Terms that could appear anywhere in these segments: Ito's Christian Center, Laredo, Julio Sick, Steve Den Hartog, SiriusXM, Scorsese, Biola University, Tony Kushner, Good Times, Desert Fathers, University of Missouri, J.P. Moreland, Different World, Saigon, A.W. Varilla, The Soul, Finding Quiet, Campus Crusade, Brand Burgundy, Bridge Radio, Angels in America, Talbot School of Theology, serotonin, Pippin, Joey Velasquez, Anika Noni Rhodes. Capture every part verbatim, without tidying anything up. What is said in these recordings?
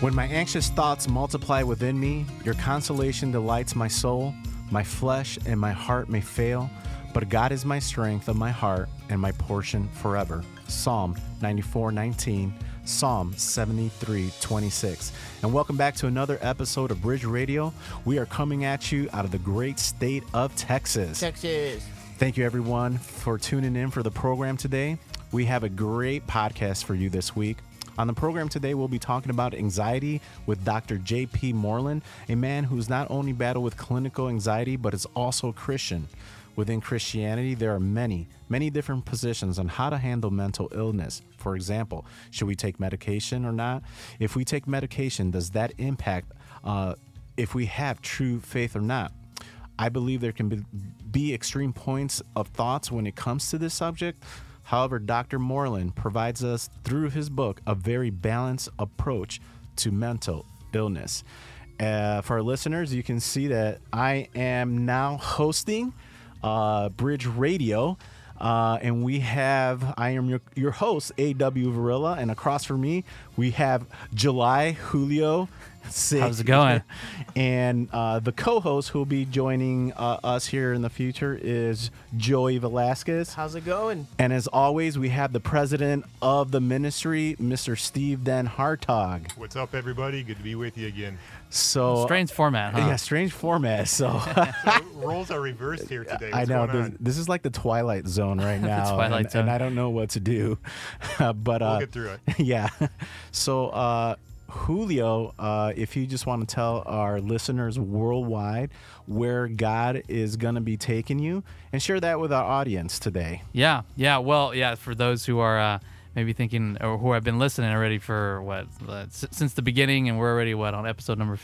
When my anxious thoughts multiply within me, your consolation delights my soul. My flesh and my heart may fail, but God is my strength of my heart and my portion forever. Psalm ninety-four nineteen, Psalm seventy-three twenty-six. And welcome back to another episode of Bridge Radio. We are coming at you out of the great state of Texas. Texas. Thank you, everyone, for tuning in for the program today. We have a great podcast for you this week. On the program today, we'll be talking about anxiety with Doctor J P. Moreland, a man who's not only battled with clinical anxiety, but is also Christian. Within Christianity, there are many, many different positions on how to handle mental illness. For example, should we take medication or not? If we take medication, does that impact uh, if we have true faith or not? I believe there can be, be extreme points of thoughts when it comes to this subject. However, Doctor Moreland provides us, through his book, a very balanced approach to mental illness. Uh, for our listeners, you can see that I am now hosting uh, Bridge Radio, uh, and we have, I am your, your host, A W. Varilla, and across from me, we have July Julio Sick. How's it going? And uh, the co-host who will be joining uh, us here in the future is Joey Velasquez. How's it going? And as always, we have the president of the ministry, Mister Steve Den Hartog. What's up, everybody? Good to be with you again. So strange format, huh? Yeah, strange format. So, so roles are reversed here today. What's I know this, this is like the Twilight Zone right now, the Twilight and, Zone. And I don't know what to do. but uh, we'll get through it. Yeah. So. Uh, Julio, uh, if you just want to tell our listeners worldwide where God is going to be taking you and share that with our audience today. Yeah, yeah. Well, yeah, for those who are uh, maybe thinking or who have been listening already for what, uh, since the beginning, and we're already, what, on episode number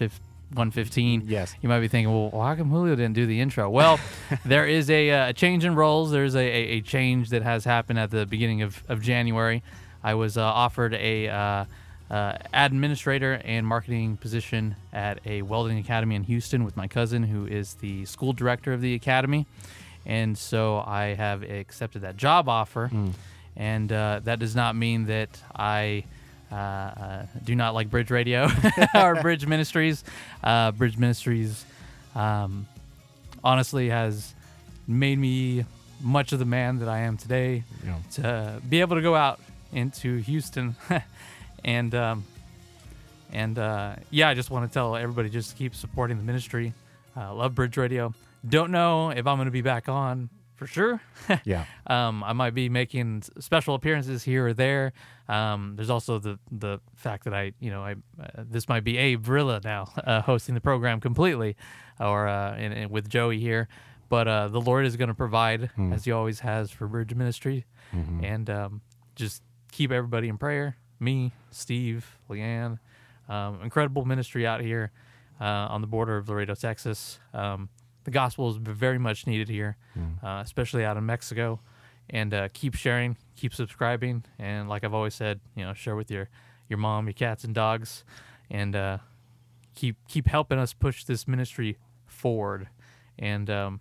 one fifteen. Yes. You might be thinking, well, how come Julio didn't do the intro? Well, there is a, a change in roles. There's a, a change that has happened at the beginning of, of January. I was uh, offered a... Uh, Uh, administrator and marketing position at a welding academy in Houston with my cousin, who is the school director of the academy, and so I have accepted that job offer. Mm. And uh, that does not mean that I uh, uh, do not like Bridge Radio or Bridge Ministries. Uh, Bridge Ministries um, honestly has made me much of the man that I am today. Yeah. To be able to go out into Houston. And um, and uh, yeah, I just want to tell everybody just to keep supporting the ministry. Uh, love Bridge Radio. Don't know if I'm going to be back on for sure. Yeah. um, I might be making special appearances here or there. Um, there's also the the fact that I, you know, I uh, this might be Abe Varilla now uh, hosting the program completely, or uh, and, and with Joey here. But uh, the Lord is going to provide mm. as He always has for Bridge Ministry, mm-hmm. and um, just keep everybody in prayer. Me, Steve, Leanne, um, incredible ministry out here uh, on the border of Laredo, Texas. Um, the gospel is very much needed here, mm. uh, especially out in Mexico. And uh, keep sharing, keep subscribing, and like I've always said, you know, share with your, your mom, your cats and dogs, and uh, keep keep helping us push this ministry forward. And um,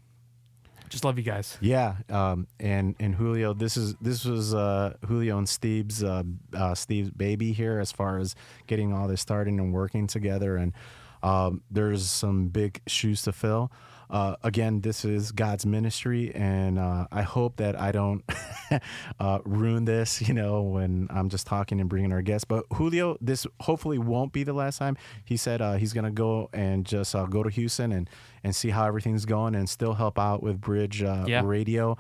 just love you guys. Yeah, um, and and Julio, this is this was uh, Julio and Steve's uh, uh, Steve's baby here, as far as getting all this started and working together. And um, there's some big shoes to fill. Uh, again, this is God's ministry, and uh, I hope that I don't uh, ruin this, you know, when I'm just talking and bringing our guests. But Julio, this hopefully won't be the last time. He said uh, he's going to go and just uh, go to Houston and, and see how everything's going and still help out with Bridge uh, yeah. Radio,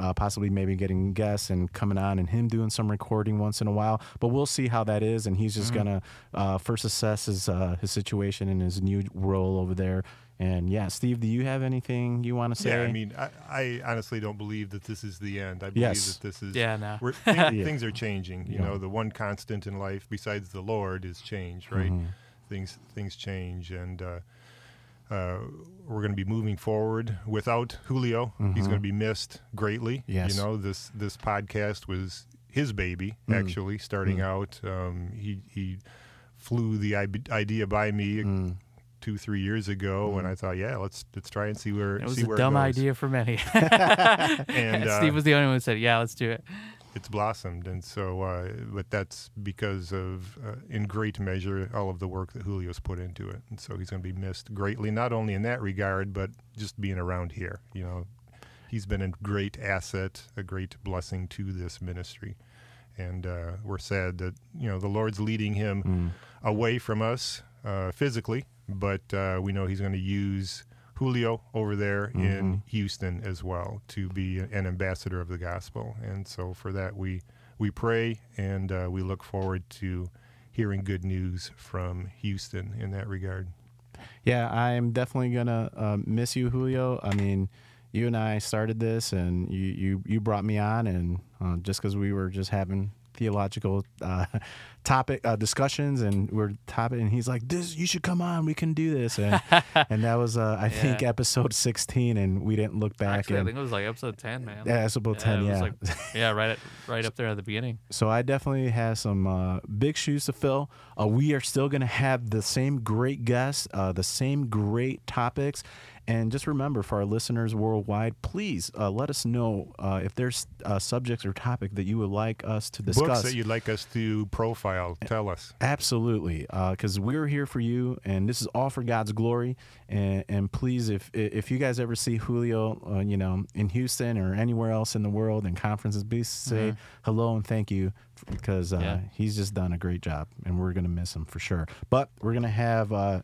uh, possibly maybe getting guests and coming on and him doing some recording once in a while. But we'll see how that is, and he's just mm-hmm. going to uh, first assess his, uh, his situation and his new role over there. And, yeah, Steve, do you have anything you want to say? Yeah, I mean, I, I honestly don't believe that this is the end. I believe yes. that this is yeah, no. we're, things, yeah. things are changing. You yeah. know, the one constant in life besides the Lord is change, right? Mm-hmm. Things things change, and uh, uh, we're going to be moving forward. Without Julio, mm-hmm. he's going to be missed greatly. Yes. You know, this, this podcast was his baby, mm-hmm. actually, starting mm-hmm. out. Um, he, he flew the idea by me. Mm. Two, three years ago, mm-hmm. and I thought, yeah, let's let's try and see where it was see a where dumb it goes. Idea for many. and, and Steve uh, was the only one who said, yeah, let's do it. it's blossomed. And so, uh, but that's because of, uh, in great measure, all of the work that Julio's put into it. And so he's going to be missed greatly, not only in that regard, but just being around here. You know, he's been a great asset, a great blessing to this ministry. And uh, we're sad that, you know, the Lord's leading him mm. away from us uh, physically, but uh, we know he's going to use Julio over there mm-hmm. in Houston as well to be an ambassador of the gospel. And so for that, we we pray, and uh, we look forward to hearing good news from Houston in that regard. Yeah, I'm definitely going to uh, miss you, Julio. I mean, you and I started this, and you, you, you brought me on, and uh, just because we were just having theological uh, topic uh, discussions, and we're topic, and he's like, "This, you should come on. We can do this." And, and that was, uh, I yeah. think, episode sixteen, and we didn't look back. Actually, and, I think it was like episode ten, man. Yeah, episode yeah, ten. Yeah, like, yeah, right, at, right up there at the beginning. So I definitely have some uh, big shoes to fill. Uh, we are still going to have the same great guests, uh, the same great topics. And just remember, for our listeners worldwide, please uh, let us know uh, if there's uh, subjects or topic that you would like us to discuss. Books that you'd like us to profile, tell us. Absolutely, because uh, we're here for you, and this is all for God's glory. And, and please, if if you guys ever see Julio, uh, you know, in Houston or anywhere else in the world in conferences, please say mm-hmm. hello and thank you, because uh, yeah. he's just done a great job, and we're going to miss him for sure. But we're going to have... Uh,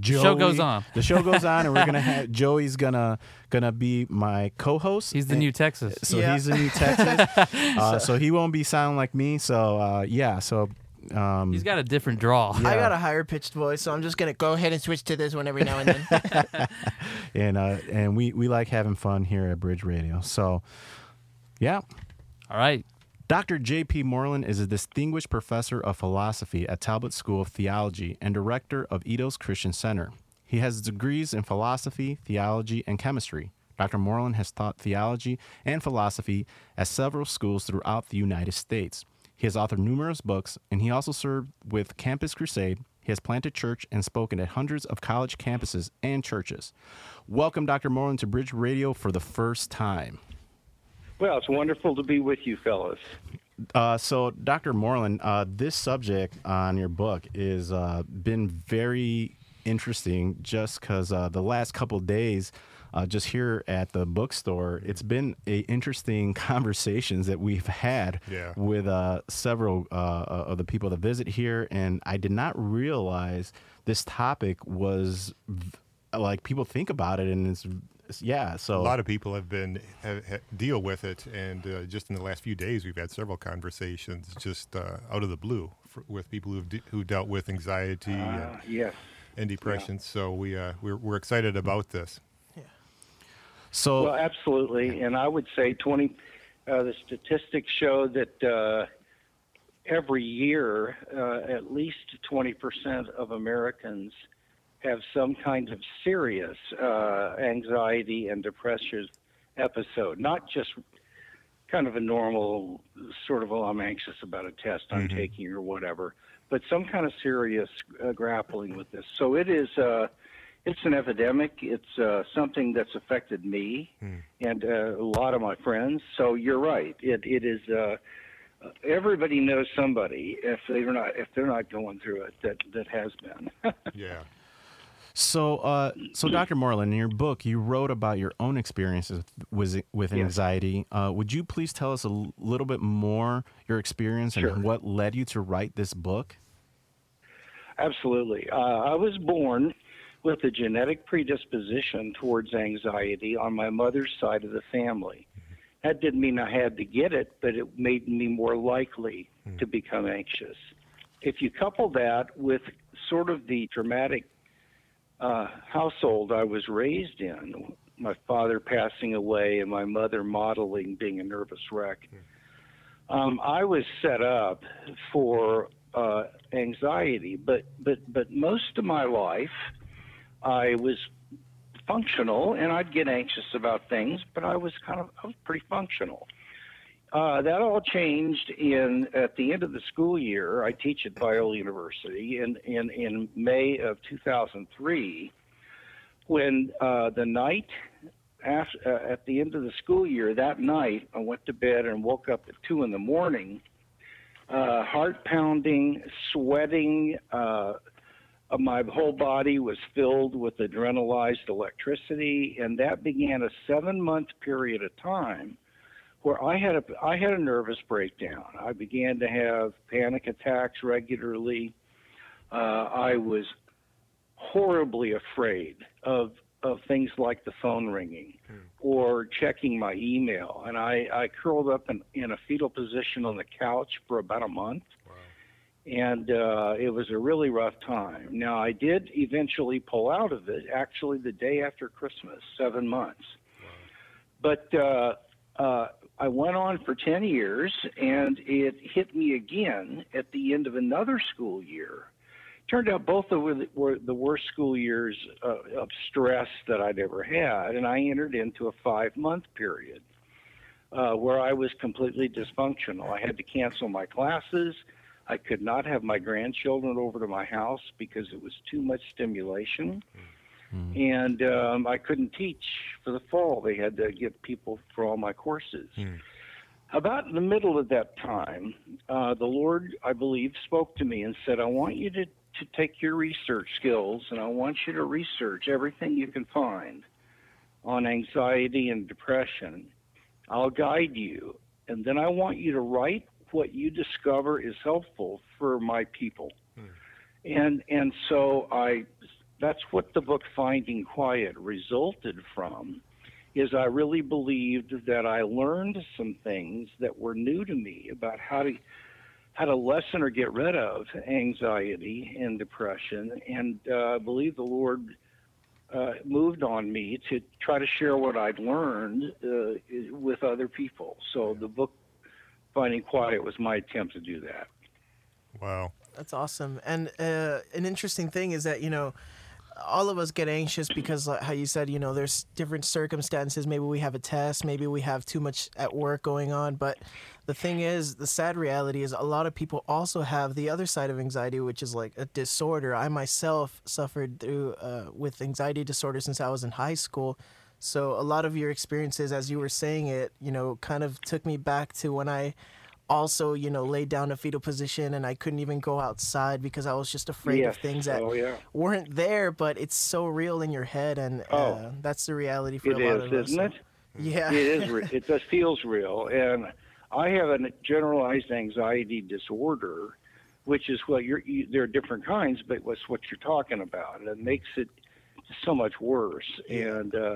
Joey, show goes on. The show goes on, and we're gonna have Joey's gonna gonna be my co-host. He's the and, new Texas, so yeah. he's the new Texas. uh, so he won't be sounding like me. So uh, yeah, so um, he's got a different draw. Yeah. I got a higher pitched voice, so I'm just gonna go ahead and switch to this one every now and then. and uh, and we we like having fun here at Bridge Radio. So yeah, all right. Doctor J P. Moreland is a distinguished professor of philosophy at Talbot School of Theology and director of Ito's Christian Center. He has degrees in philosophy, theology, and chemistry. Doctor Moreland has taught theology and philosophy at several schools throughout the United States. He has authored numerous books, and he also served with Campus Crusade. He has planted church and spoken at hundreds of college campuses and churches. Welcome, Doctor Moreland, to Bridge Radio for the first time. Well, it's wonderful to be with you, fellas. Uh, so, Doctor Moreland, uh, this subject on your book is uh, been very interesting just because uh, the last couple of days, uh, just here at the bookstore, it's been a interesting conversations that we've had yeah. with uh, several uh, of the people that visit here, and I did not realize this topic was, like, people think about it, and it's Yeah, so a lot of people have been have, have, deal with it, and uh, just in the last few days, we've had several conversations just uh, out of the blue for, with people who've de- who dealt with anxiety uh, and, yes. and depression. Yeah. So we uh, we're, we're excited about this. Yeah. So well, absolutely, and I would say twenty. Uh, the statistics show that uh, every year, uh, at least twenty percent of Americans have some kind of serious uh, anxiety and depression episode, not just kind of a normal sort of, oh, I'm anxious about a test I'm mm-hmm. taking or whatever, but some kind of serious uh, grappling with this. So it is, uh, it's an epidemic. It's uh, something that's affected me mm. and uh, a lot of my friends. So you're right. It it is. Uh, everybody knows somebody if they're not if they're not going through it that that has been. yeah. So, uh, so Doctor Moreland, in your book, you wrote about your own experiences with, with anxiety. Yes. Uh, would you please tell us a little bit more your experience sure. and what led you to write this book? Absolutely. Uh, I was born with a genetic predisposition towards anxiety on my mother's side of the family. That didn't mean I had to get it, but it made me more likely mm. to become anxious. If you couple that with sort of the dramatic Uh, household I was raised in, my father passing away and my mother modeling being a nervous wreck, um, I was set up for uh, anxiety, but, but, but most of my life I was functional, and I'd get anxious about things, but I was kind of I was pretty functional. Uh, that all changed in at the end of the school year. I teach at Biola University in, in, in May of two thousand three, when uh, the night after, uh, at the end of the school year, that night, I went to bed and woke up at two in the morning, uh, heart pounding, sweating. Uh, my whole body was filled with adrenalized electricity, and that began a seven-month period of time where I had a, I had a nervous breakdown. I began to have panic attacks regularly. Uh, I was horribly afraid of of things like the phone ringing or checking my email. And I, I curled up in, in a fetal position on the couch for about a month. Wow. And uh, it was a really rough time. Now, I did eventually pull out of it, actually the day after Christmas, seven months. Wow. But uh, uh, I went on for ten years, and it hit me again at the end of another school year. Turned out both of them were the worst school years uh, of stress that I'd ever had, and I entered into a five-month period uh, where I was completely dysfunctional. I had to cancel my classes. I could not have my grandchildren over to my house because it was too much stimulation, mm-hmm. and um, I couldn't teach for the fall. They had to get people for all my courses. Mm. About in the middle of that time, uh, the Lord, I believe, spoke to me and said, I want you to to take your research skills, and I want you to research everything you can find on anxiety and depression. I'll guide you, and then I want you to write what you discover is helpful for my people. Hmm. And and so I, that's what the book Finding Quiet resulted from, is I really believed that I learned some things that were new to me about how to how to lessen or get rid of anxiety and depression. And uh, I believe the Lord uh, moved on me to try to share what I'd learned uh, with other people. So the book, Finding Quiet, was my attempt to do that. Wow. That's awesome. And uh, an interesting thing is that, you know, all of us get anxious because, like how you said, you know, there's different circumstances. Maybe we have a test. Maybe we have too much at work going on. But the thing is, the sad reality is a lot of people also have the other side of anxiety, which is like a disorder. I myself suffered through uh, with anxiety disorder since I was in high school. So a lot of your experiences, as you were saying it, you know, kind of took me back to when I also, you know, laid down a fetal position and I couldn't even go outside because I was just afraid yes. of things that oh, yeah. weren't there, but it's so real in your head, and oh, uh, that's the reality for a lot of us. It is, isn't it? Yeah. It is. Re- it just feels real. And I have a generalized anxiety disorder, which is what you're, you, there are different kinds, but what's what you're talking about. And it makes it so much worse. Yeah. And, uh,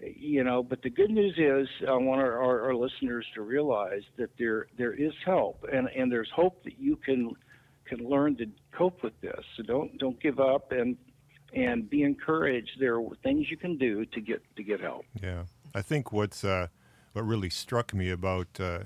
you know, but the good news is I want our, our, our listeners to realize that there there is help, and, and there's hope that you can can learn to cope with this. So don't don't give up, and and be encouraged. There are things you can do to get to get help. Yeah, I think what's uh, what really struck me about uh,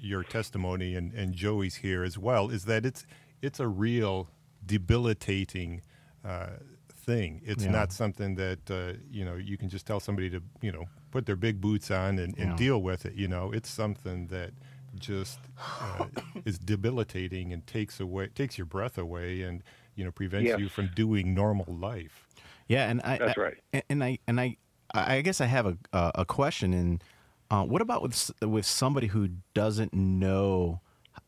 your testimony and, and Joey's here as well is that it's it's a real debilitating Uh, thing. It's yeah. not something that uh, you know you can just tell somebody to you know put their big boots on and, and yeah. deal with it. You know, it's something that just uh, is debilitating and takes away takes your breath away, and you know prevents yes. you from doing normal life. Yeah, and I that's I, right. I, and I and I I guess I have a uh, a question. And uh, what about with with somebody who doesn't know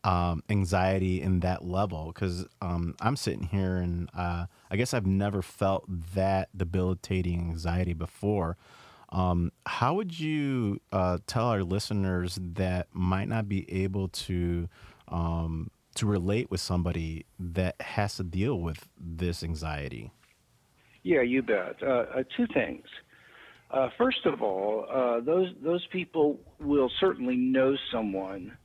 Um, anxiety in that level? Because um, I'm sitting here and uh, I guess I've never felt that debilitating anxiety before. Um, how would you uh, tell our listeners that might not be able to um, to relate with somebody that has to deal with this anxiety? Yeah, you bet. Uh, uh, two things. Uh, first of all, uh, those those people will certainly know someone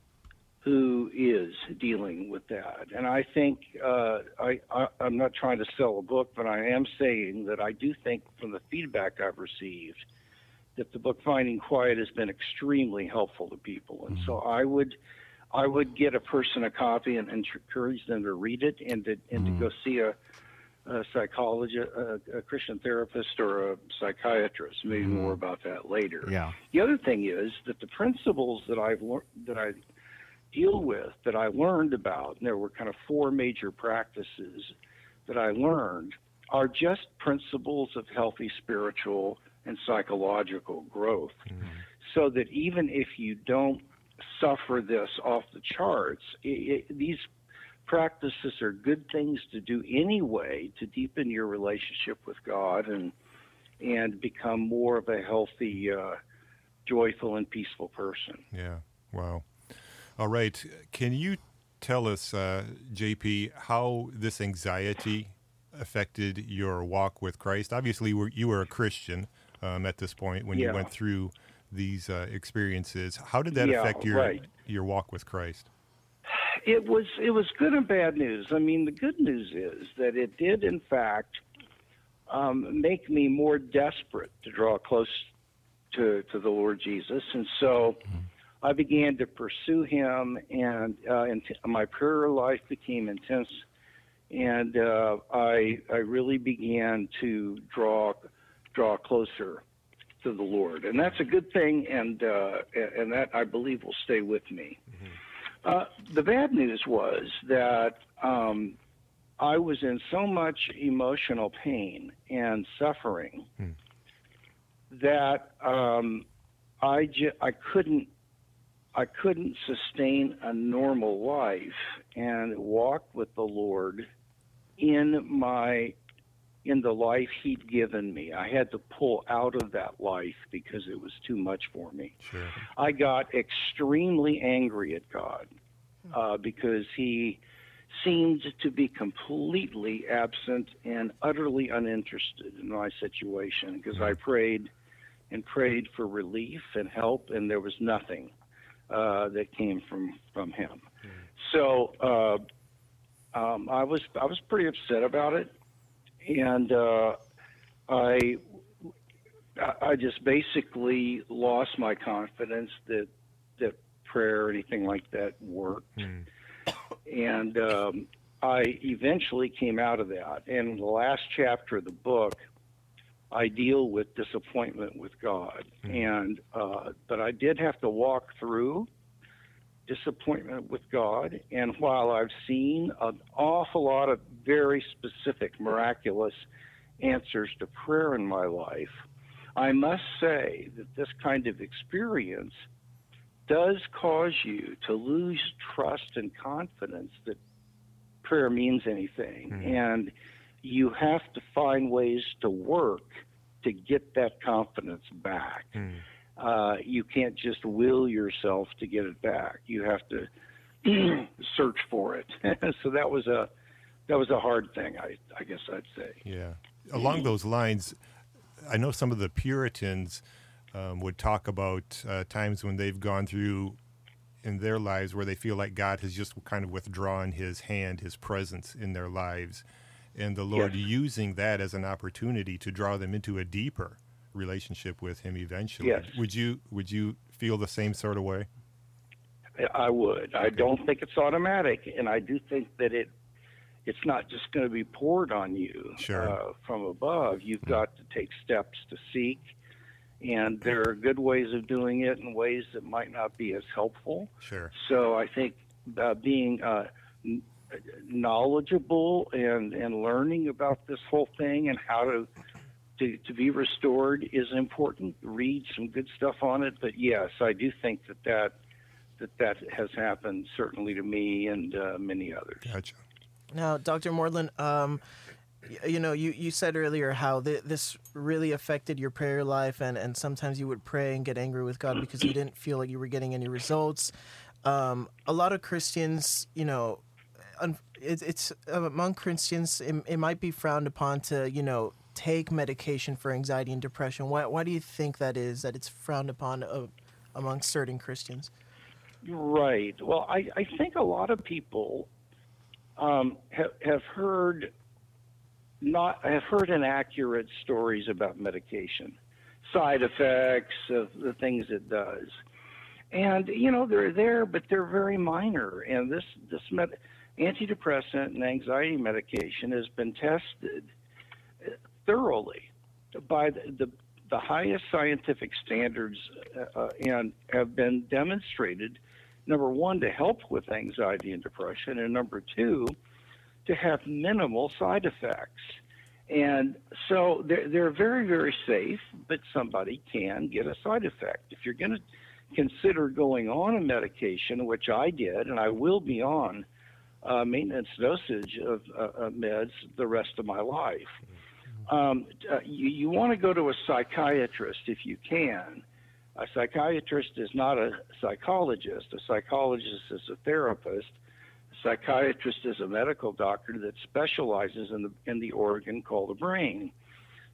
who is dealing with that. And I think, uh, I, I, I'm not trying to sell a book, but I am saying that I do think from the feedback I've received that the book Finding Quiet has been extremely helpful to people. And so I would I would get a person a copy and, and encourage them to read it and to, and mm-hmm. to go see a, a psychologist, a, a Christian therapist or a psychiatrist. Maybe mm-hmm. more about that later. Yeah. The other thing is that the principles that I've learned, that I deal with, that I learned about, and there were kind of four major practices that I learned, are just principles of healthy spiritual and psychological growth, mm-hmm. so that even if you don't suffer this off the charts, it, it, these practices are good things to do anyway to deepen your relationship with God and and become more of a healthy, uh, joyful, and peaceful person. Yeah, wow. All right, can you tell us, uh, J P, how this anxiety affected your walk with Christ? Obviously, you were a Christian um, at this point when yeah. you went through these uh, experiences. How did that yeah, affect your right. your walk with Christ? It was it was good and bad news. I mean, the good news is that it did, in fact, um, make me more desperate to draw close to, to the Lord Jesus. And so I began to pursue him, and, uh, and t- my prayer life became intense. And uh, I I really began to draw draw closer to the Lord, and that's a good thing, and uh, and that I believe will stay with me. Mm-hmm. Uh, the bad news was that um, I was in so much emotional pain and suffering mm. that um, I ju- I couldn't I couldn't sustain a normal life and walk with the Lord in my in the life he'd given me. I had to pull out of that life because it was too much for me. Sure. I got extremely angry at God uh, because he seemed to be completely absent and utterly uninterested in my situation, because mm-hmm. I prayed and prayed for relief and help, and there was nothing uh, that came from, from him. Mm-hmm. So uh, um, I was I was pretty upset about it. And uh, I, I just basically lost my confidence that that prayer or anything like that worked. Mm. And um, I eventually came out of that. And in the last chapter of the book, I deal with disappointment with God. Mm. And uh, but I did have to walk through disappointment with God, and while I've seen an awful lot of very specific, miraculous answers to prayer in my life, I must say that this kind of experience does cause you to lose trust and confidence that prayer means anything, mm-hmm. and you have to find ways to work to get that confidence back. Mm-hmm. Uh, you can't just will yourself to get it back. You have to search for it. So that was a that was a hard thing, I, I guess I'd say. Yeah. Along those lines, I know some of the Puritans um, would talk about uh, times when they've gone through in their lives where they feel like God has just kind of withdrawn his hand, his presence in their lives, and the Lord yes. using that as an opportunity to draw them into a deeper relationship with him eventually. Yes. Would you would you feel the same sort of way? I would. Okay. I don't think it's automatic, and I do think that it it's not just going to be poured on you sure. uh, from above. You've mm. got to take steps to seek, and there are good ways of doing it and ways that might not be as helpful. Sure. So I think uh, being uh, knowledgeable and, and learning about this whole thing and how to To, to be restored is important. Read some good stuff on it, but yes, I do think that that that, that has happened certainly to me and uh, many others. Gotcha. Now, Doctor Moreland, um, you know, you, you said earlier how th- this really affected your prayer life, and, and sometimes you would pray and get angry with God because you didn't feel like you were getting any results. Um, a lot of Christians, you know, un- it, it's among Christians, it, it might be frowned upon to, you know, take medication for anxiety and depression. Why why do you think that is, that it's frowned upon uh, among certain Christians? Right. Well, I, I think a lot of people um, have, have heard not have heard inaccurate stories about medication, side effects of the things it does. And, you know, they're there, but they're very minor. And this, this med- antidepressant and anxiety medication has been tested thoroughly by the, the, the highest scientific standards uh, and have been demonstrated, number one, to help with anxiety and depression, and number two, to have minimal side effects. And so they're, they're very, very safe, but somebody can get a side effect. If you're going to consider going on a medication, which I did, and I will be on uh, maintenance dosage of uh, meds the rest of my life, um, uh, you, you want to go to a psychiatrist if you can. A psychiatrist is not a psychologist. A psychologist is a therapist. Psychiatrist is a medical doctor that specializes in the in the organ called the brain.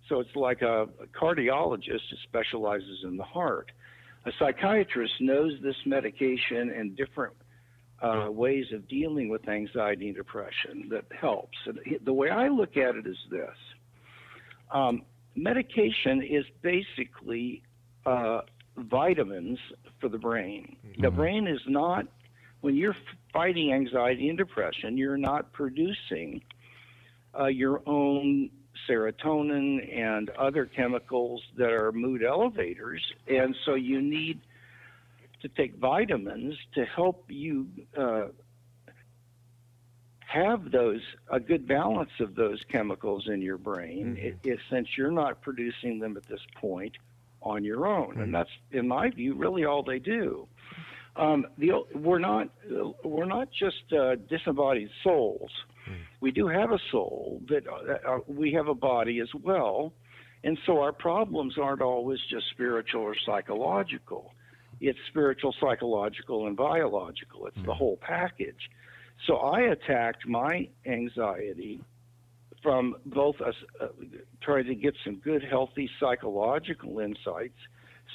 So it's like a, a cardiologist that specializes in the heart. A psychiatrist knows this medication and different uh, ways of dealing with anxiety and depression that helps. And the way I look at it is this: um, medication is basically uh, vitamins for the brain. Mm-hmm. The brain is not. When you're fighting anxiety and depression, you're not producing uh, your own serotonin and other chemicals that are mood elevators, and so you need to take vitamins to help you uh, have those a good balance of those chemicals in your brain, mm-hmm. it, it, since you're not producing them at this point on your own, mm-hmm. and that's, in my view, really all they do. Um, the, we're not we're not just uh, disembodied souls. Mm. We do have a soul, but uh, we have a body as well, and so our problems aren't always just spiritual or psychological. It's spiritual, psychological, and biological. It's mm. the whole package. So I attacked my anxiety from both us uh, trying to get some good, healthy psychological insights,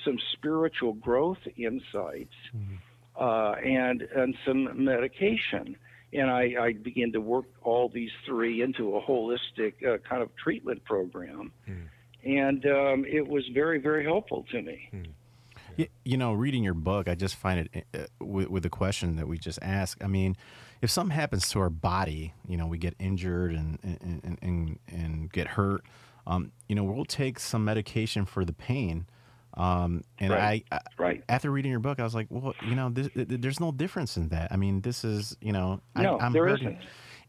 some spiritual growth insights. Mm. Uh, and and some medication, and I, I began to work all these three into a holistic uh, kind of treatment program, mm. and um, it was very, very helpful to me. Mm. You, you know, reading your book, I just find it uh, with, with the question that we just asked. I mean, if something happens to our body, you know, we get injured and and and, and, and get hurt. Um, you know, we'll take some medication for the pain. Um, and right. I, I right. after reading your book, I was like, well, you know, this, there's no difference in that. I mean, this is, you know, I, no, I'm there hurting. Isn't.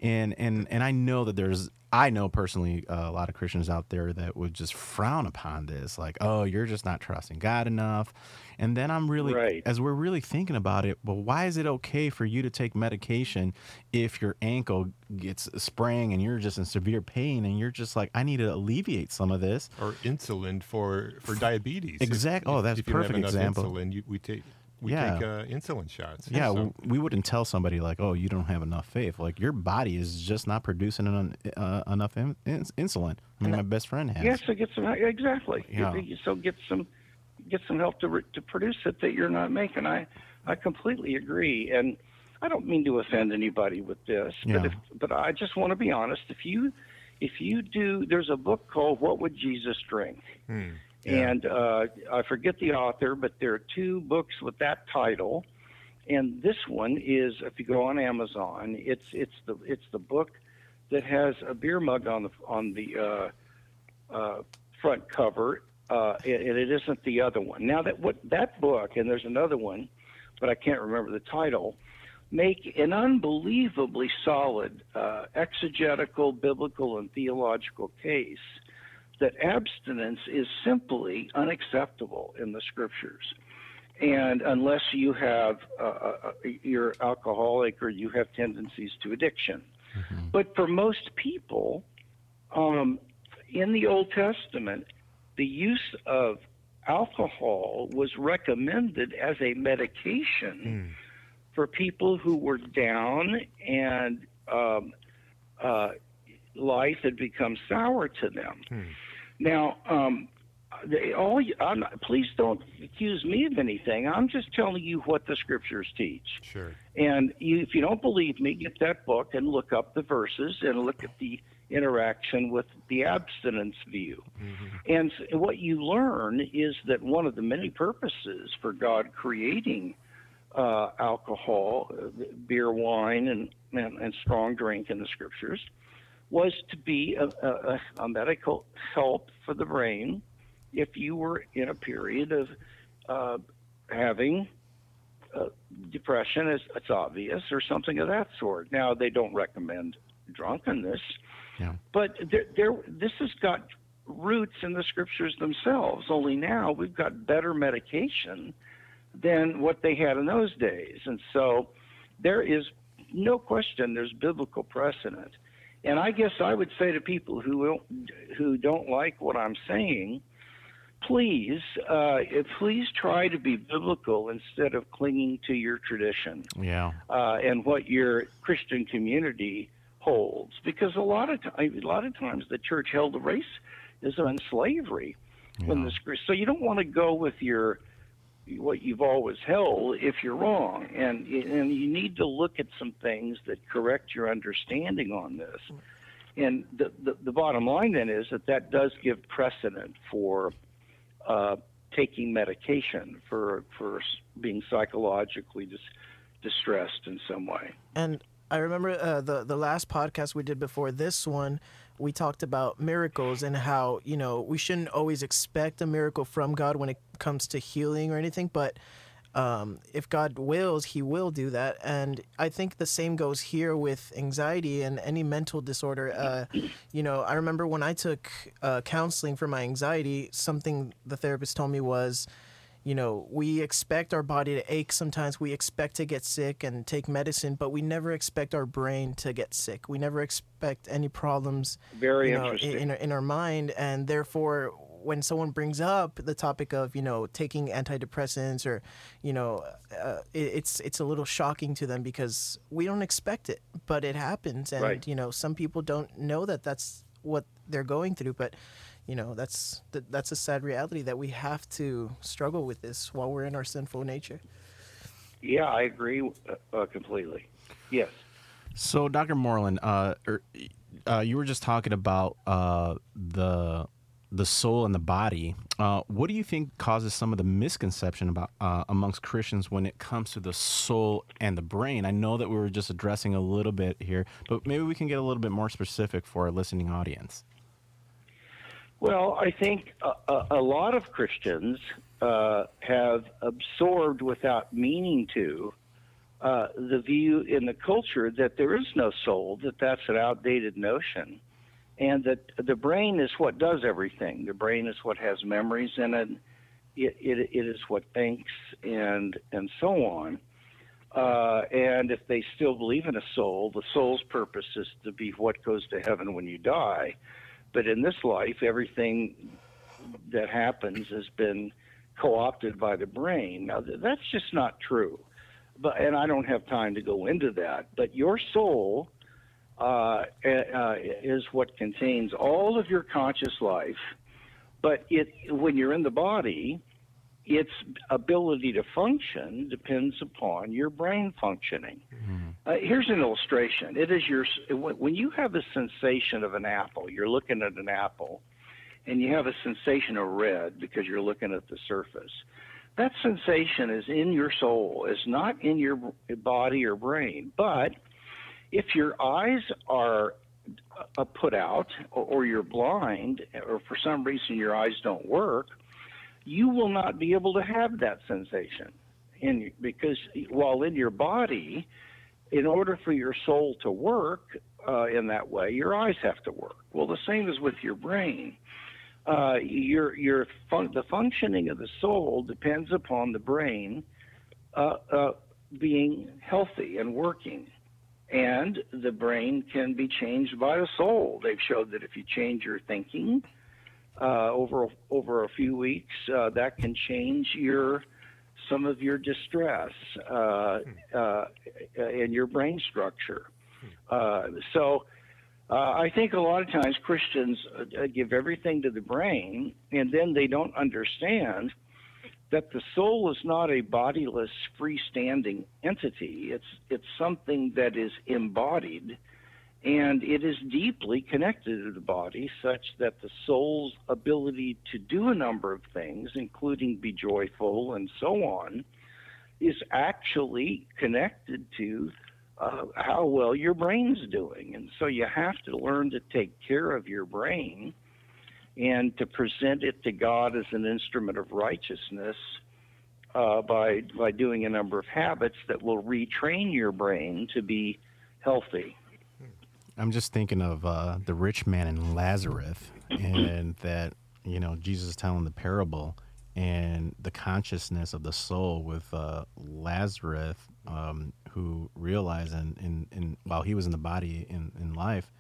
And, and, and I know that there's, I know personally uh, a lot of Christians out there that would just frown upon this, like, oh, you're just not trusting God enough. And then I'm really, right. as we're really thinking about it, well, why is it okay for you to take medication if your ankle gets sprang and you're just in severe pain and you're just like, I need to alleviate some of this? Or insulin for, for diabetes. Exactly. If, oh, that's a perfect example. If you have enough insulin, you, we take We yeah. take uh, insulin shots. Yeah, so. we wouldn't tell somebody like, "Oh, you don't have enough faith." Like your body is just not producing an, uh, enough in, in, insulin. I mean, my best friend has. Yeah, so get some exactly. Yeah. So get some, get some help to re, to produce it that you're not making. I, I completely agree, and I don't mean to offend anybody with this, yeah. but if, but I just want to be honest. If you, if you do, there's a book called "What Would Jesus Drink." Hmm. Yeah. And uh, I forget the author, but there are two books with that title, and this one is, if you go on Amazon, it's it's the it's the book that has a beer mug on the on the uh, uh, front cover, uh, and it isn't the other one. Now that what that book, and there's another one, but I can't remember the title, make an unbelievably solid uh, exegetical, biblical, and theological case that abstinence is simply unacceptable in the scriptures. And unless you have, uh, you're alcoholic or you have tendencies to addiction. Mm-hmm. But for most people, um, in the Old Testament, the use of alcohol was recommended as a medication mm. for people who were down and um, uh, life had become sour to them. Mm. Now, um, they all, I'm not, please don't accuse me of anything. I'm just telling you what the scriptures teach. Sure. And you, if you don't believe me, get that book and look up the verses and look at the interaction with the abstinence view. Mm-hmm. And what you learn is that one of the many purposes for God creating uh, alcohol, beer, wine, and, and, and strong drink in the scriptures was to be a, a, a medical help for the brain if you were in a period of uh, having uh, depression, as it's obvious, or something of that sort. Now, they don't recommend drunkenness, Yeah. But there, there, this has got roots in the scriptures themselves, only now we've got better medication than what they had in those days. And so there is no question there's biblical precedent. And I guess I would say to people who will, who don't like what I'm saying, please, uh, please try to be biblical instead of clinging to your tradition, yeah, uh, and what your Christian community holds. Because a lot of t- a lot of times the church held the racism and slavery, yeah, when the so you don't want to go with your what you've always held if you're wrong, and and you need to look at some things that correct your understanding on this. And the the, the bottom line then is that that does give precedent for uh, taking medication for for being psychologically dis- distressed in some way. And I remember uh, the the last podcast we did before this one, we talked about miracles and how, you know, we shouldn't always expect a miracle from God when it comes to healing or anything, but um, if God wills, he will do that. And I think the same goes here with anxiety and any mental disorder. Uh, you know, I remember when I took uh, counseling for my anxiety, something the therapist told me was, you know, we expect our body to ache sometimes. We expect to get sick and take medicine, but we never expect our brain to get sick. We never expect any problems Very you know, interesting. In, in, in our mind. And therefore, when someone brings up the topic of, you know, taking antidepressants or, you know, uh, it, it's it's a little shocking to them because we don't expect it, but it happens. And, right. you know, some people don't know that that's what they're going through, but you know, that's that's a sad reality that we have to struggle with this while we're in our sinful nature. Yeah, I agree uh, completely. Yes. So, Doctor Moreland, uh, er, uh, you were just talking about uh, the the soul and the body. Uh, what do you think causes some of the misconception about uh, amongst Christians when it comes to the soul and the brain? I know that we were just addressing a little bit here, but maybe we can get a little bit more specific for our listening audience. Well, I think a, a lot of Christians uh, have absorbed without meaning to uh, the view in the culture that there is no soul, that that's an outdated notion, and that the brain is what does everything. The brain is what has memories in it. It, it, it is what thinks and, and so on. Uh, and if they still believe in a soul, the soul's purpose is to be what goes to heaven when you die. But in this life, everything that happens has been co-opted by the brain. Now, that's just not true, but and I don't have time to go into that. But your soul uh, uh, is what contains all of your conscious life. But it, when you're in the body, its ability to function depends upon your brain functioning. Mm-hmm. Uh, here's an illustration. It is your when you have a sensation of an apple, you're looking at an apple, and you have a sensation of red because you're looking at the surface. That sensation is in your soul. It's not in your body or brain. But if your eyes are uh, put out or, or you're blind or for some reason your eyes don't work, you will not be able to have that sensation in, because while in your body, in order for your soul to work uh, in that way, your eyes have to work. Well, the same is with your brain. Uh, your your fun- the functioning of the soul depends upon the brain uh, uh, being healthy and working. And the brain can be changed by the soul. They've showed that if you change your thinking uh, over, over a few weeks, uh, that can change your some of your distress uh, uh, in your brain structure. Uh, so uh, I think a lot of times Christians uh, give everything to the brain, and then they don't understand that the soul is not a bodiless, freestanding entity. It's it's something that is embodied, and it is deeply connected to the body such that the soul's ability to do a number of things, including be joyful and so on, is actually connected to uh, how well your brain's doing. And so you have to learn to take care of your brain and to present it to God as an instrument of righteousness uh, by by doing a number of habits that will retrain your brain to be healthy. I'm just thinking of uh, the rich man in Lazarus, and that, you know, Jesus is telling the parable, and the consciousness of the soul with uh, Lazarus, um, who realized in, in, in, while he was in the body in, in life,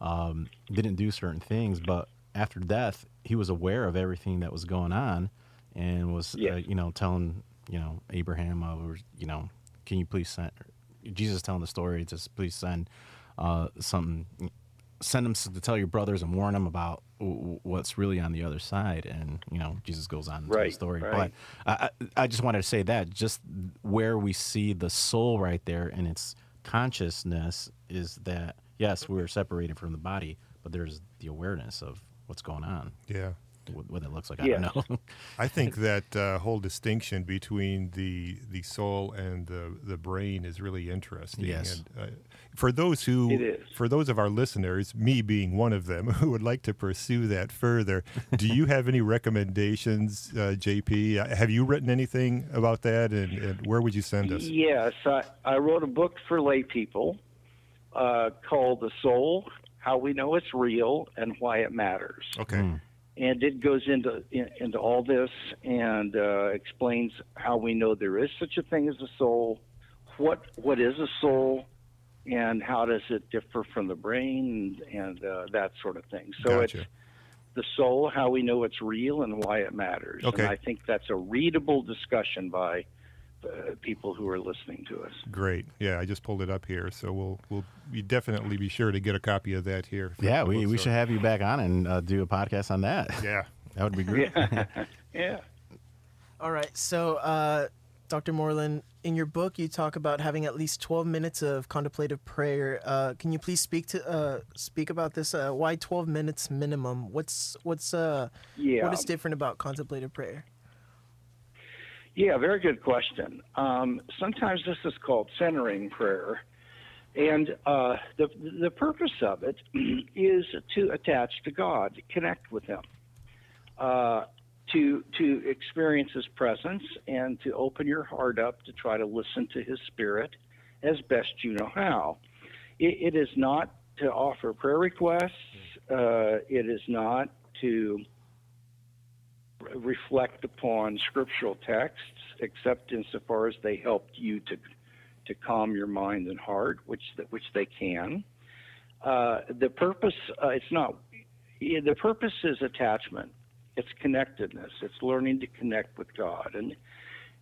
um, didn't do certain things, but after death, he was aware of everything that was going on, and was, yeah. uh, you know, telling, you know, Abraham, uh, you know, can you please send, Jesus telling the story, just please send uh, something, send them to tell your brothers and warn them about w- what's really on the other side. And, you know, Jesus goes on and right, tells the story. Right. But I, I just wanted to say that just where we see the soul right there and its consciousness is that, yes, we're separated from the body, but there's the awareness of what's going on. Yeah. What it looks like, I yeah. don't know. I think that uh, whole distinction between the the soul and the, the brain is really interesting. Yes. And, uh, for those who, for those of our listeners, me being one of them, who would like to pursue that further, do you have any recommendations, uh, J P? Have you written anything about that, and, and where would you send us? Yes, I, I wrote a book for lay people uh, called The Soul, How We Know It's Real and Why It Matters. Okay. Mm. And it goes into in, into all this and uh, explains how we know there is such a thing as a soul, what what is a soul, and how does it differ from the brain, and uh, that sort of thing. So gotcha. It's The Soul, How We Know It's Real and Why It Matters. Okay. And I think that's a readable discussion by uh, people who are listening to us. Great. Yeah, I just pulled it up here, so we'll we'll you definitely be sure to get a copy of that here. Yeah, we, we should have you back on and uh, do a podcast on that. Yeah. That would be great. Yeah. yeah. All right. So, uh, Doctor Moreland, in your book, you talk about having at least twelve minutes of contemplative prayer. Uh, can you please speak to uh, speak about this? Uh, why twelve minutes minimum? What's what's uh, yeah. what is different about contemplative prayer? Yeah, very good question. Um, sometimes this is called centering prayer. And uh, the the purpose of it is to attach to God, to connect with Him, uh, to to experience His presence, and to open your heart up to try to listen to His Spirit as best you know how. It, it is not to offer prayer requests. Uh, it is not to re- reflect upon scriptural texts, except insofar as they helped you to to calm your mind and heart, which which they can. Uh, the purpose, uh, it's not, the purpose is attachment. It's connectedness. It's learning to connect with God. And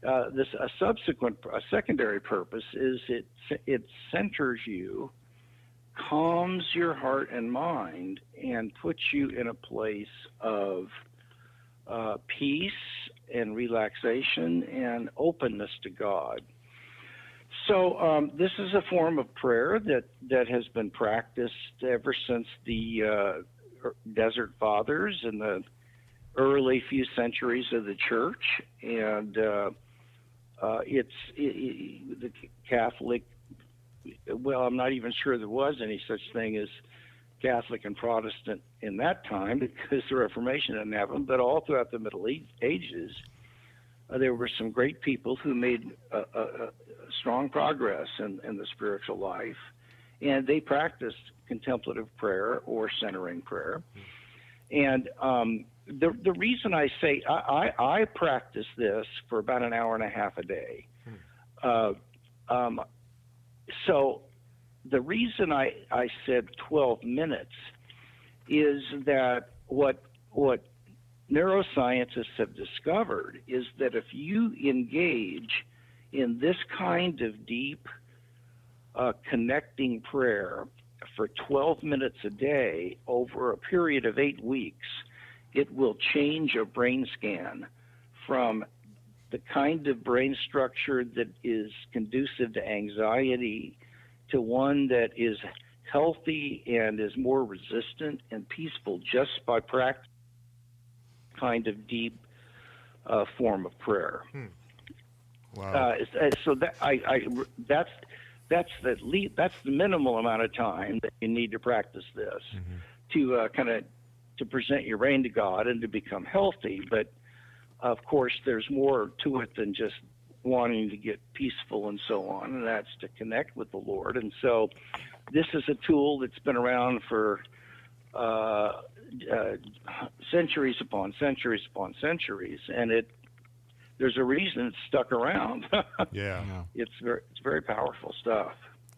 uh, this a subsequent, a secondary purpose is it it centers you, calms your heart and mind, and puts you in a place of uh, peace and relaxation and openness to God. So um, this is a form of prayer that, that has been practiced ever since the uh, Desert Fathers and the early few centuries of the Church, and uh, uh, it's it, it, the Catholic. Well, I'm not even sure there was any such thing as Catholic and Protestant in that time because the Reformation didn't have them. But all throughout the Middle Ages, uh, there were some great people who made a. a, a strong progress in, in the spiritual life, and they practiced contemplative prayer or centering prayer. And um, the the reason I say I, I, I practice this for about an hour and a half a day. Uh, um, so the reason I, I said twelve minutes is that what what neuroscientists have discovered is that if you engage in this kind of deep uh, connecting prayer for twelve minutes a day over a period of eight weeks, it will change your brain scan from the kind of brain structure that is conducive to anxiety to one that is healthy and is more resistant and peaceful just by practicing kind of deep uh, form of prayer. Hmm. Wow. Uh, so that I, I that's that's the le- that's the minimal amount of time that you need to practice this mm-hmm. to uh, kind of to present your brain to God and to become healthy. But of course, there's more to it than just wanting to get peaceful and so on, and that's to connect with the Lord. And so, This is a tool that's been around for uh, uh, centuries upon centuries upon centuries, and it there's a reason it's stuck around. Yeah, it's very it's very powerful stuff.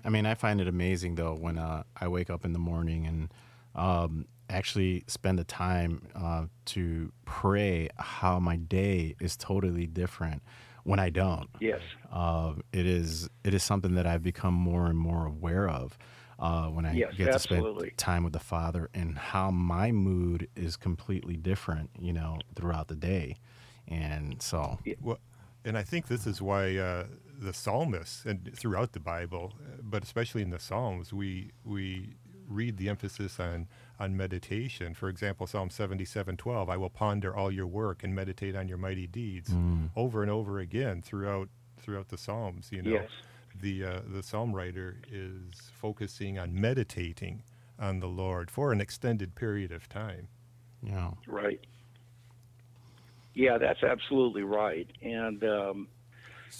I mean, I find it amazing though when uh, I wake up in the morning and um, actually spend the time uh, to pray. How my day is totally different when I don't. Yes, uh, it is. It is something that I've become more and more aware of uh, when I yes, get absolutely. to spend time with the Father, and how my mood is completely different, you know, throughout the day. And so, well, and I think this is why uh, the psalmists, and throughout the Bible, but especially in the Psalms, we we read the emphasis on on meditation. For example, Psalm seventy-seven twelve, I will ponder all your work and meditate on your mighty deeds, mm. over and over again throughout throughout the Psalms. You know, yes. the uh, the psalm writer is focusing on meditating on the Lord for an extended period of time. Yeah, right. Yeah, that's absolutely right. And um,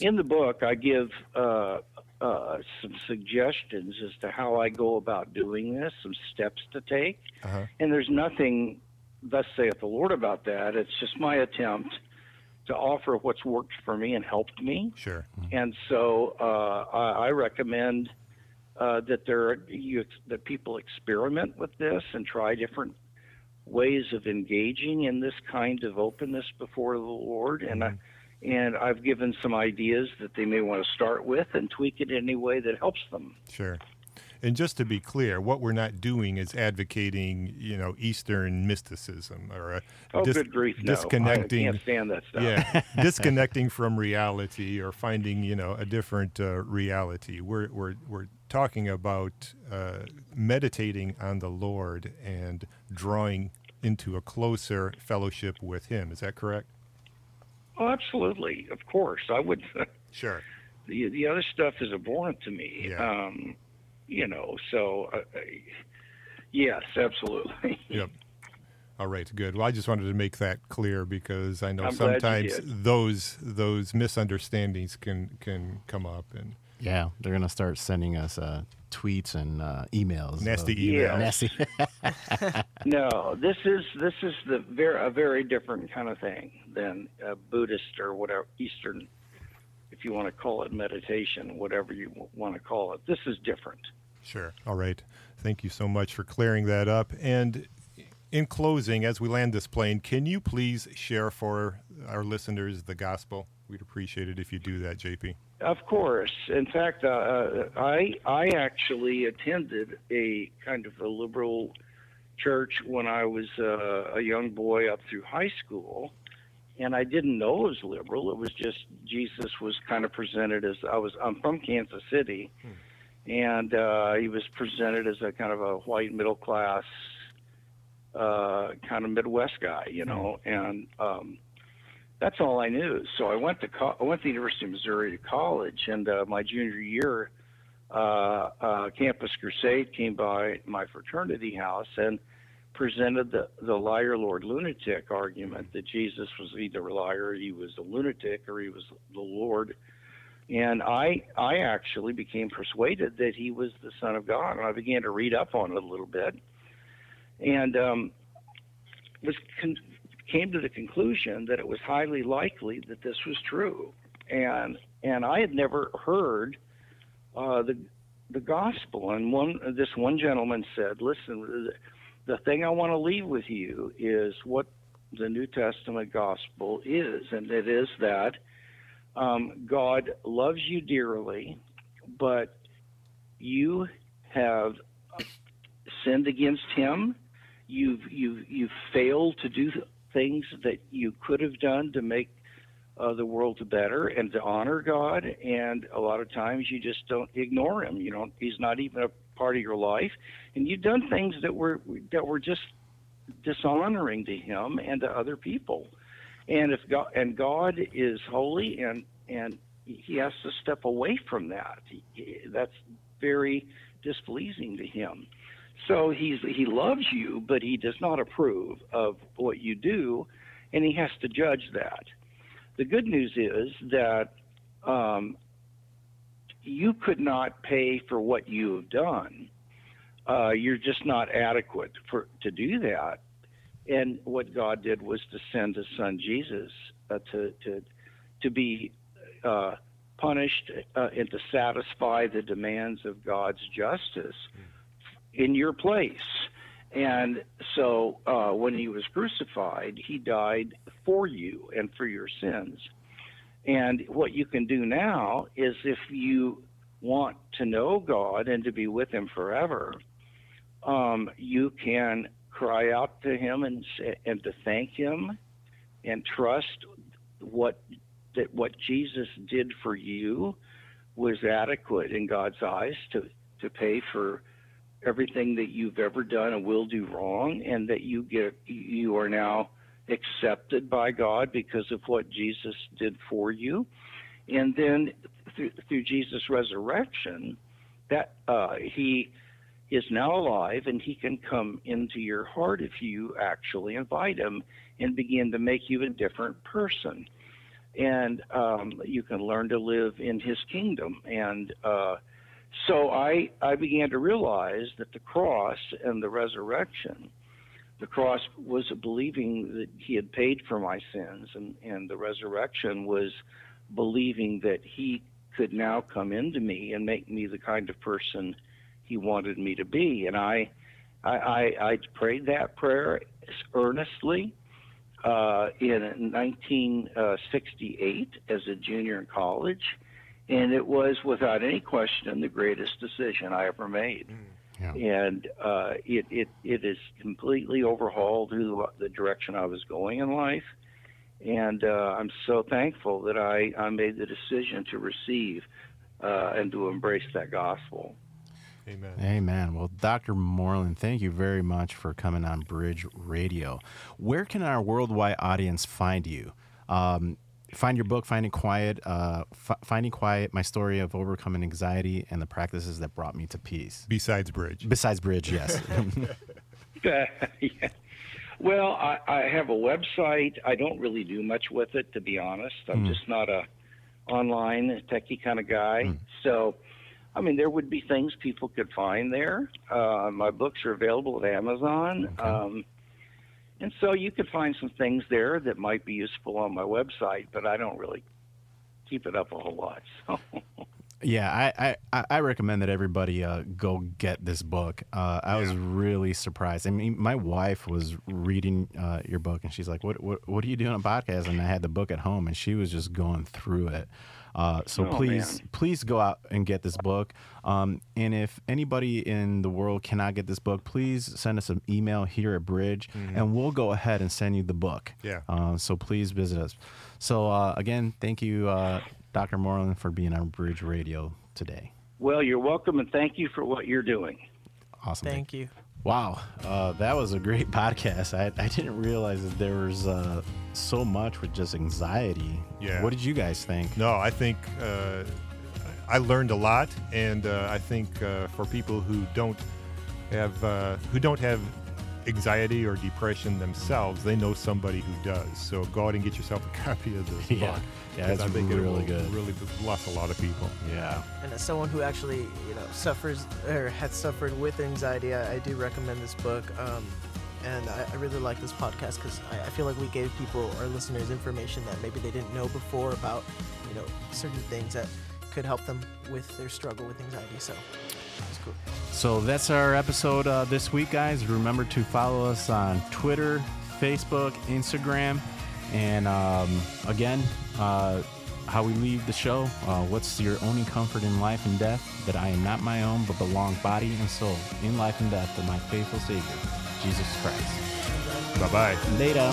in the book, I give uh, uh, some suggestions as to how I go about doing this, some steps to take. Uh-huh. And there's nothing, thus saith the Lord, about that. It's just my attempt to offer what's worked for me and helped me. Sure. Mm-hmm. And so uh, I, I recommend uh, that there you, that people experiment with this and try different ways of engaging in this kind of openness before the Lord, and I, and I've given some ideas that they may want to start with and tweak it in any way that helps them. Sure. And just to be clear, what we're not doing is advocating, you know, Eastern mysticism or a oh, dis- good grief, no. disconnecting. I can't stand that stuff. Yeah, disconnecting from reality or finding, you know, a different uh, reality. We're we're we're talking about uh, meditating on the Lord and drawing into a closer fellowship with Him. Is that correct? Oh, absolutely. Of course, I would. Sure. The the other stuff is abhorrent to me. Yeah. Um, You know, so uh, yes, absolutely. Yep. All right, good. Well, I just wanted to make that clear because I know I'm sometimes those those misunderstandings can, can come up, and yeah, they're gonna start sending us uh, tweets and uh, emails. Nasty of, emails. Yeah. Nasty. No, this is this is the very a very different kind of thing than a Buddhist or whatever Eastern. If you want to call it meditation, whatever you want to call it, this is different. Sure. All right. Thank you so much for clearing that up. And in closing, as we land this plane, can you please share for our listeners the gospel? We'd appreciate it if you do that, J P. Of course. In fact, uh, I I actually attended a kind of a liberal church when I was uh, a young boy up through high school. And I didn't know it was liberal. It was just Jesus was kind of presented as I was. I'm from Kansas City, hmm. and uh, he was presented as a kind of a white middle class, uh, kind of Midwest guy, you know. Hmm. And um, that's all I knew. So I went to co- I went to the University of Missouri to college, and uh, my junior year, uh, uh, Campus Crusade came by my fraternity house and presented the, the liar, Lord, lunatic argument, that Jesus was either a liar, he was a lunatic, or he was the Lord. And I I actually became persuaded that he was the Son of God, and I began to read up on it a little bit, and um, was con- came to the conclusion that it was highly likely that this was true. And and I had never heard uh, the the gospel. And one this one gentleman said, listen, the thing I want to leave with you is what the New Testament gospel is, and it is that um, God loves you dearly, but you have sinned against Him. You've you've you've failed to do things that you could have done to make uh, the world better and to honor God. And a lot of times you just don't ignore Him. You don't. He's not even a part of your life, and you've done things that were that were just dishonoring to Him and to other people. And if God and God is holy, and and He has to step away from that. He, that's very displeasing to Him. So He's He loves you, but He does not approve of what you do, and He has to judge that. The good news is that Um, you could not pay for what you have done, uh, you're just not adequate for to do that. And what God did was to send His Son Jesus uh, to to to be uh, punished uh, and to satisfy the demands of God's justice in your place. And so uh, when He was crucified, He died for you and for your sins. And what you can do now is, if you want to know God and to be with Him forever, um, you can cry out to Him and and to thank Him, and trust what that what Jesus did for you was adequate in God's eyes to, to pay for everything that you've ever done and will do wrong, and that you get you are now accepted by God because of what Jesus did for you. And then through, through Jesus' resurrection, that uh, He is now alive, and He can come into your heart if you actually invite Him and begin to make you a different person. And um, you can learn to live in His kingdom. And uh, so I, I began to realize that the cross and the resurrection, the cross was believing that He had paid for my sins, and, and the resurrection was believing that He could now come into me and make me the kind of person He wanted me to be. And I I, I, I prayed that prayer earnestly uh, in nineteen sixty-eight as a junior in college, and it was without any question the greatest decision I ever made. Yeah. And uh, it, it it has completely overhauled who, the direction I was going in life, and uh, I'm so thankful that I, I made the decision to receive uh, and to embrace that gospel. Amen. Amen. Well, Doctor Moreland, thank you very much for coming on Bridge Radio. Where can our worldwide audience find you? Um, find your book, Finding Quiet, uh, F- Finding Quiet, My Story of Overcoming Anxiety and the Practices That Brought Me to Peace. Besides Bridge. Besides Bridge, yes. uh, yeah. Well, I, I have a website. I don't really do much with it, to be honest. I'm mm. just not a online techie kind of guy. Mm. So... I mean, there would be things people could find there. Uh, my books are available at Amazon. Okay. Um, and so you could find some things there that might be useful on my website, but I don't really keep it up a whole lot. So. Yeah, I, I, I recommend that everybody uh, go get this book. Uh, I yeah. was really surprised. I mean, my wife was reading uh, your book, and she's like, what, what what are you doing on a podcast? And I had the book at home, and she was just going through it. Uh, so oh, please, man. please go out and get this book. Um, and if anybody in the world cannot get this book, please send us an email here at Bridge, mm-hmm. and we'll go ahead and send you the book. Yeah. Uh, so please visit us. So uh, again, thank you, uh, Doctor Moreland, for being on Bridge Radio today. Well, you're welcome, and thank you for what you're doing. Awesome. Thank you. Wow, uh, that was a great podcast. I, I didn't realize that there was uh, so much with just anxiety. Yeah. What did you guys think? No, I think uh, I learned a lot, and uh, I think uh, for people who don't have uh, who don't have anxiety or depression themselves, they know somebody who does. So go out and get yourself a copy of this yeah. book. Yeah, that's I think really it will, good. Really bless a lot of people. Yeah. And as someone who actually, you know, suffers or has suffered with anxiety, I, I do recommend this book. Um, and I, I really like this podcast because I, I feel like we gave people, our listeners, information that maybe they didn't know before about, you know, certain things that could help them with their struggle with anxiety. So. That's cool. So that's our episode uh, this week, guys. Remember to follow us on Twitter, Facebook, Instagram, and um, again, uh, how we leave the show. Uh, what's your only comfort in life and death? That I am not my own, but belong body and soul in life and death to my faithful Savior, Jesus Christ. Bye bye. Later.